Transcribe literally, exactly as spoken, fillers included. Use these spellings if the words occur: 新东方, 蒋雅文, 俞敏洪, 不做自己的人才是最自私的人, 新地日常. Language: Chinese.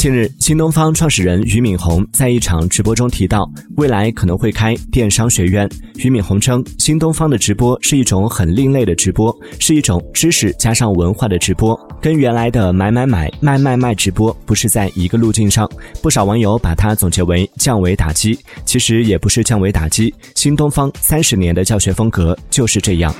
近日，新东方创始人俞敏洪在一场直播中提到，未来可能会开电商学院。俞敏洪称，新东方的直播是一种很另类的直播，是一种知识加上文化的直播，跟原来的买买买、卖卖卖直播不是在一个路径上。不少网友把它总结为降维打击，其实也不是降维打击，新东方三十年的教学风格就是这样。